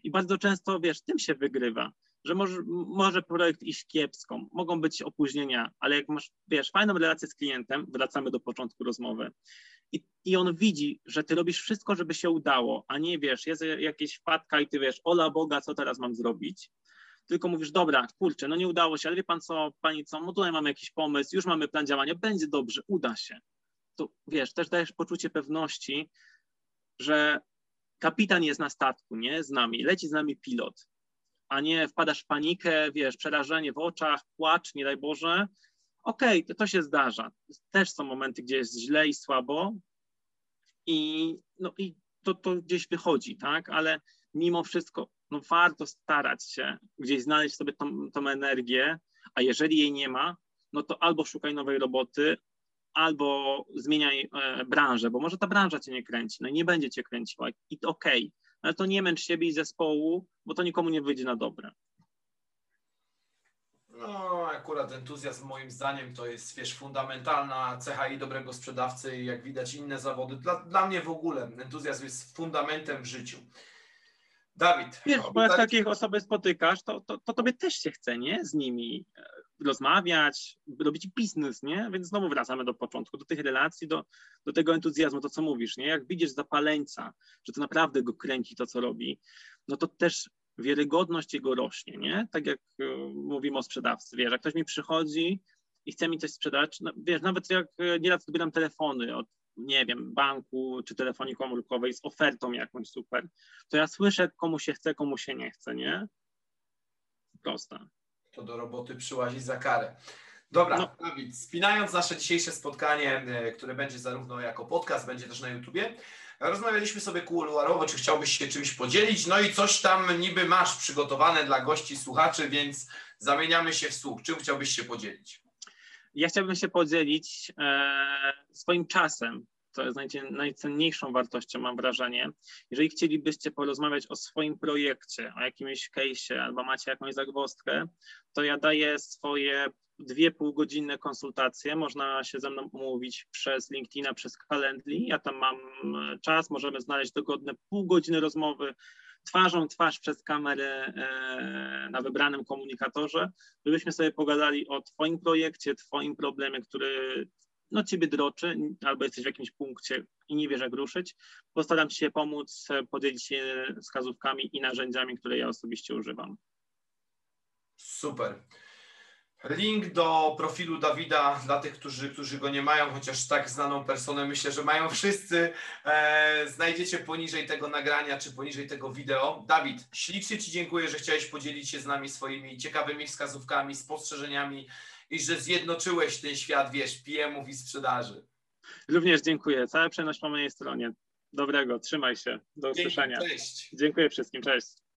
I bardzo często, wiesz, tym się wygrywa, że może, może projekt iść kiepsko, mogą być opóźnienia, ale jak masz, wiesz, fajną relację z klientem, wracamy do początku rozmowy, I, i on widzi, że ty robisz wszystko, żeby się udało, a nie, wiesz, jest jakieś wpadka i ty, wiesz, ola Boga, co teraz mam zrobić? Tylko mówisz, dobra, kurczę, no nie udało się, ale wie pan co, pani co, no tutaj mamy jakiś pomysł, już mamy plan działania, będzie dobrze, uda się. To, wiesz, też dajesz poczucie pewności, że kapitan jest na statku, nie, z nami, leci z nami pilot, a nie wpadasz w panikę, wiesz, przerażenie w oczach, płacz, nie daj Boże. Okej, okay, to, to się zdarza. Też są momenty, gdzie jest źle i słabo i, no, i to, to gdzieś wychodzi, tak, ale mimo wszystko no, warto starać się gdzieś znaleźć sobie tą, tą energię, a jeżeli jej nie ma, no to albo szukaj nowej roboty, albo zmieniaj e, branżę, bo może ta branża cię nie kręci, no i nie będzie cię kręciła i to okej, okay, ale to nie męcz siebie i zespołu, bo to nikomu nie wyjdzie na dobre. No akurat entuzjazm moim zdaniem to jest, wiesz, fundamentalna cecha i dobrego sprzedawcy i jak widać inne zawody. Dla, dla mnie w ogóle entuzjazm jest fundamentem w życiu. Dawid. Wiesz, bo jak takich osoby spotykasz, to, to, to tobie też się chce, nie? Z nimi rozmawiać, robić biznes, nie? Więc znowu wracamy do początku, do tych relacji, do, do tego entuzjazmu, to co mówisz, nie? Jak widzisz zapaleńca, że to naprawdę go kręci to, co robi, no to też wiarygodność jego rośnie, nie? Tak jak mówimy o sprzedawcy, wiesz, jak ktoś mi przychodzi i chce mi coś sprzedać, no, wiesz, nawet jak nieraz odbieram telefony od, nie wiem, banku czy telefonii komórkowej z ofertą jakąś super, to ja słyszę, komu się chce, komu się nie chce, nie? Proste. To do roboty przyłazić za karę. Dobra, no. Dawid, spinając nasze dzisiejsze spotkanie, które będzie zarówno jako podcast, będzie też na YouTubie, rozmawialiśmy sobie kuluarowo, czy chciałbyś się czymś podzielić, no i coś tam niby masz przygotowane dla gości, słuchaczy, więc zamieniamy się w słuch. Czym chciałbyś się podzielić? Ja chciałbym się podzielić e, swoim czasem, to jest najcenniejszą wartością, mam wrażenie. Jeżeli chcielibyście porozmawiać o swoim projekcie, o jakimś case'ie, albo macie jakąś zagwozdkę, to ja daję swoje dwie półgodzinne konsultacje, można się ze mną umówić przez LinkedIna, przez Calendly, ja tam mam czas, możemy znaleźć dogodne pół godziny rozmowy twarzą twarz przez kamerę na wybranym komunikatorze, żebyśmy sobie pogadali o twoim projekcie, twoim problemie, który no ciebie droczy, albo jesteś w jakimś punkcie i nie wiesz jak ruszyć. Postaram się pomóc, podzielić się wskazówkami i narzędziami, które ja osobiście używam. Super. Link do profilu Dawida dla tych, którzy, którzy go nie mają, chociaż tak znaną personę myślę, że mają wszyscy. E, znajdziecie poniżej tego nagrania czy poniżej tego wideo. Dawid, ślicznie Ci dziękuję, że chciałeś podzielić się z nami swoimi ciekawymi wskazówkami, spostrzeżeniami i że zjednoczyłeś ten świat, wiesz, P M-ów i sprzedaży. Również dziękuję. Cała przyjemność po mojej stronie. Dobrego, trzymaj się. Do usłyszenia. Cześć. Dziękuję wszystkim. Cześć.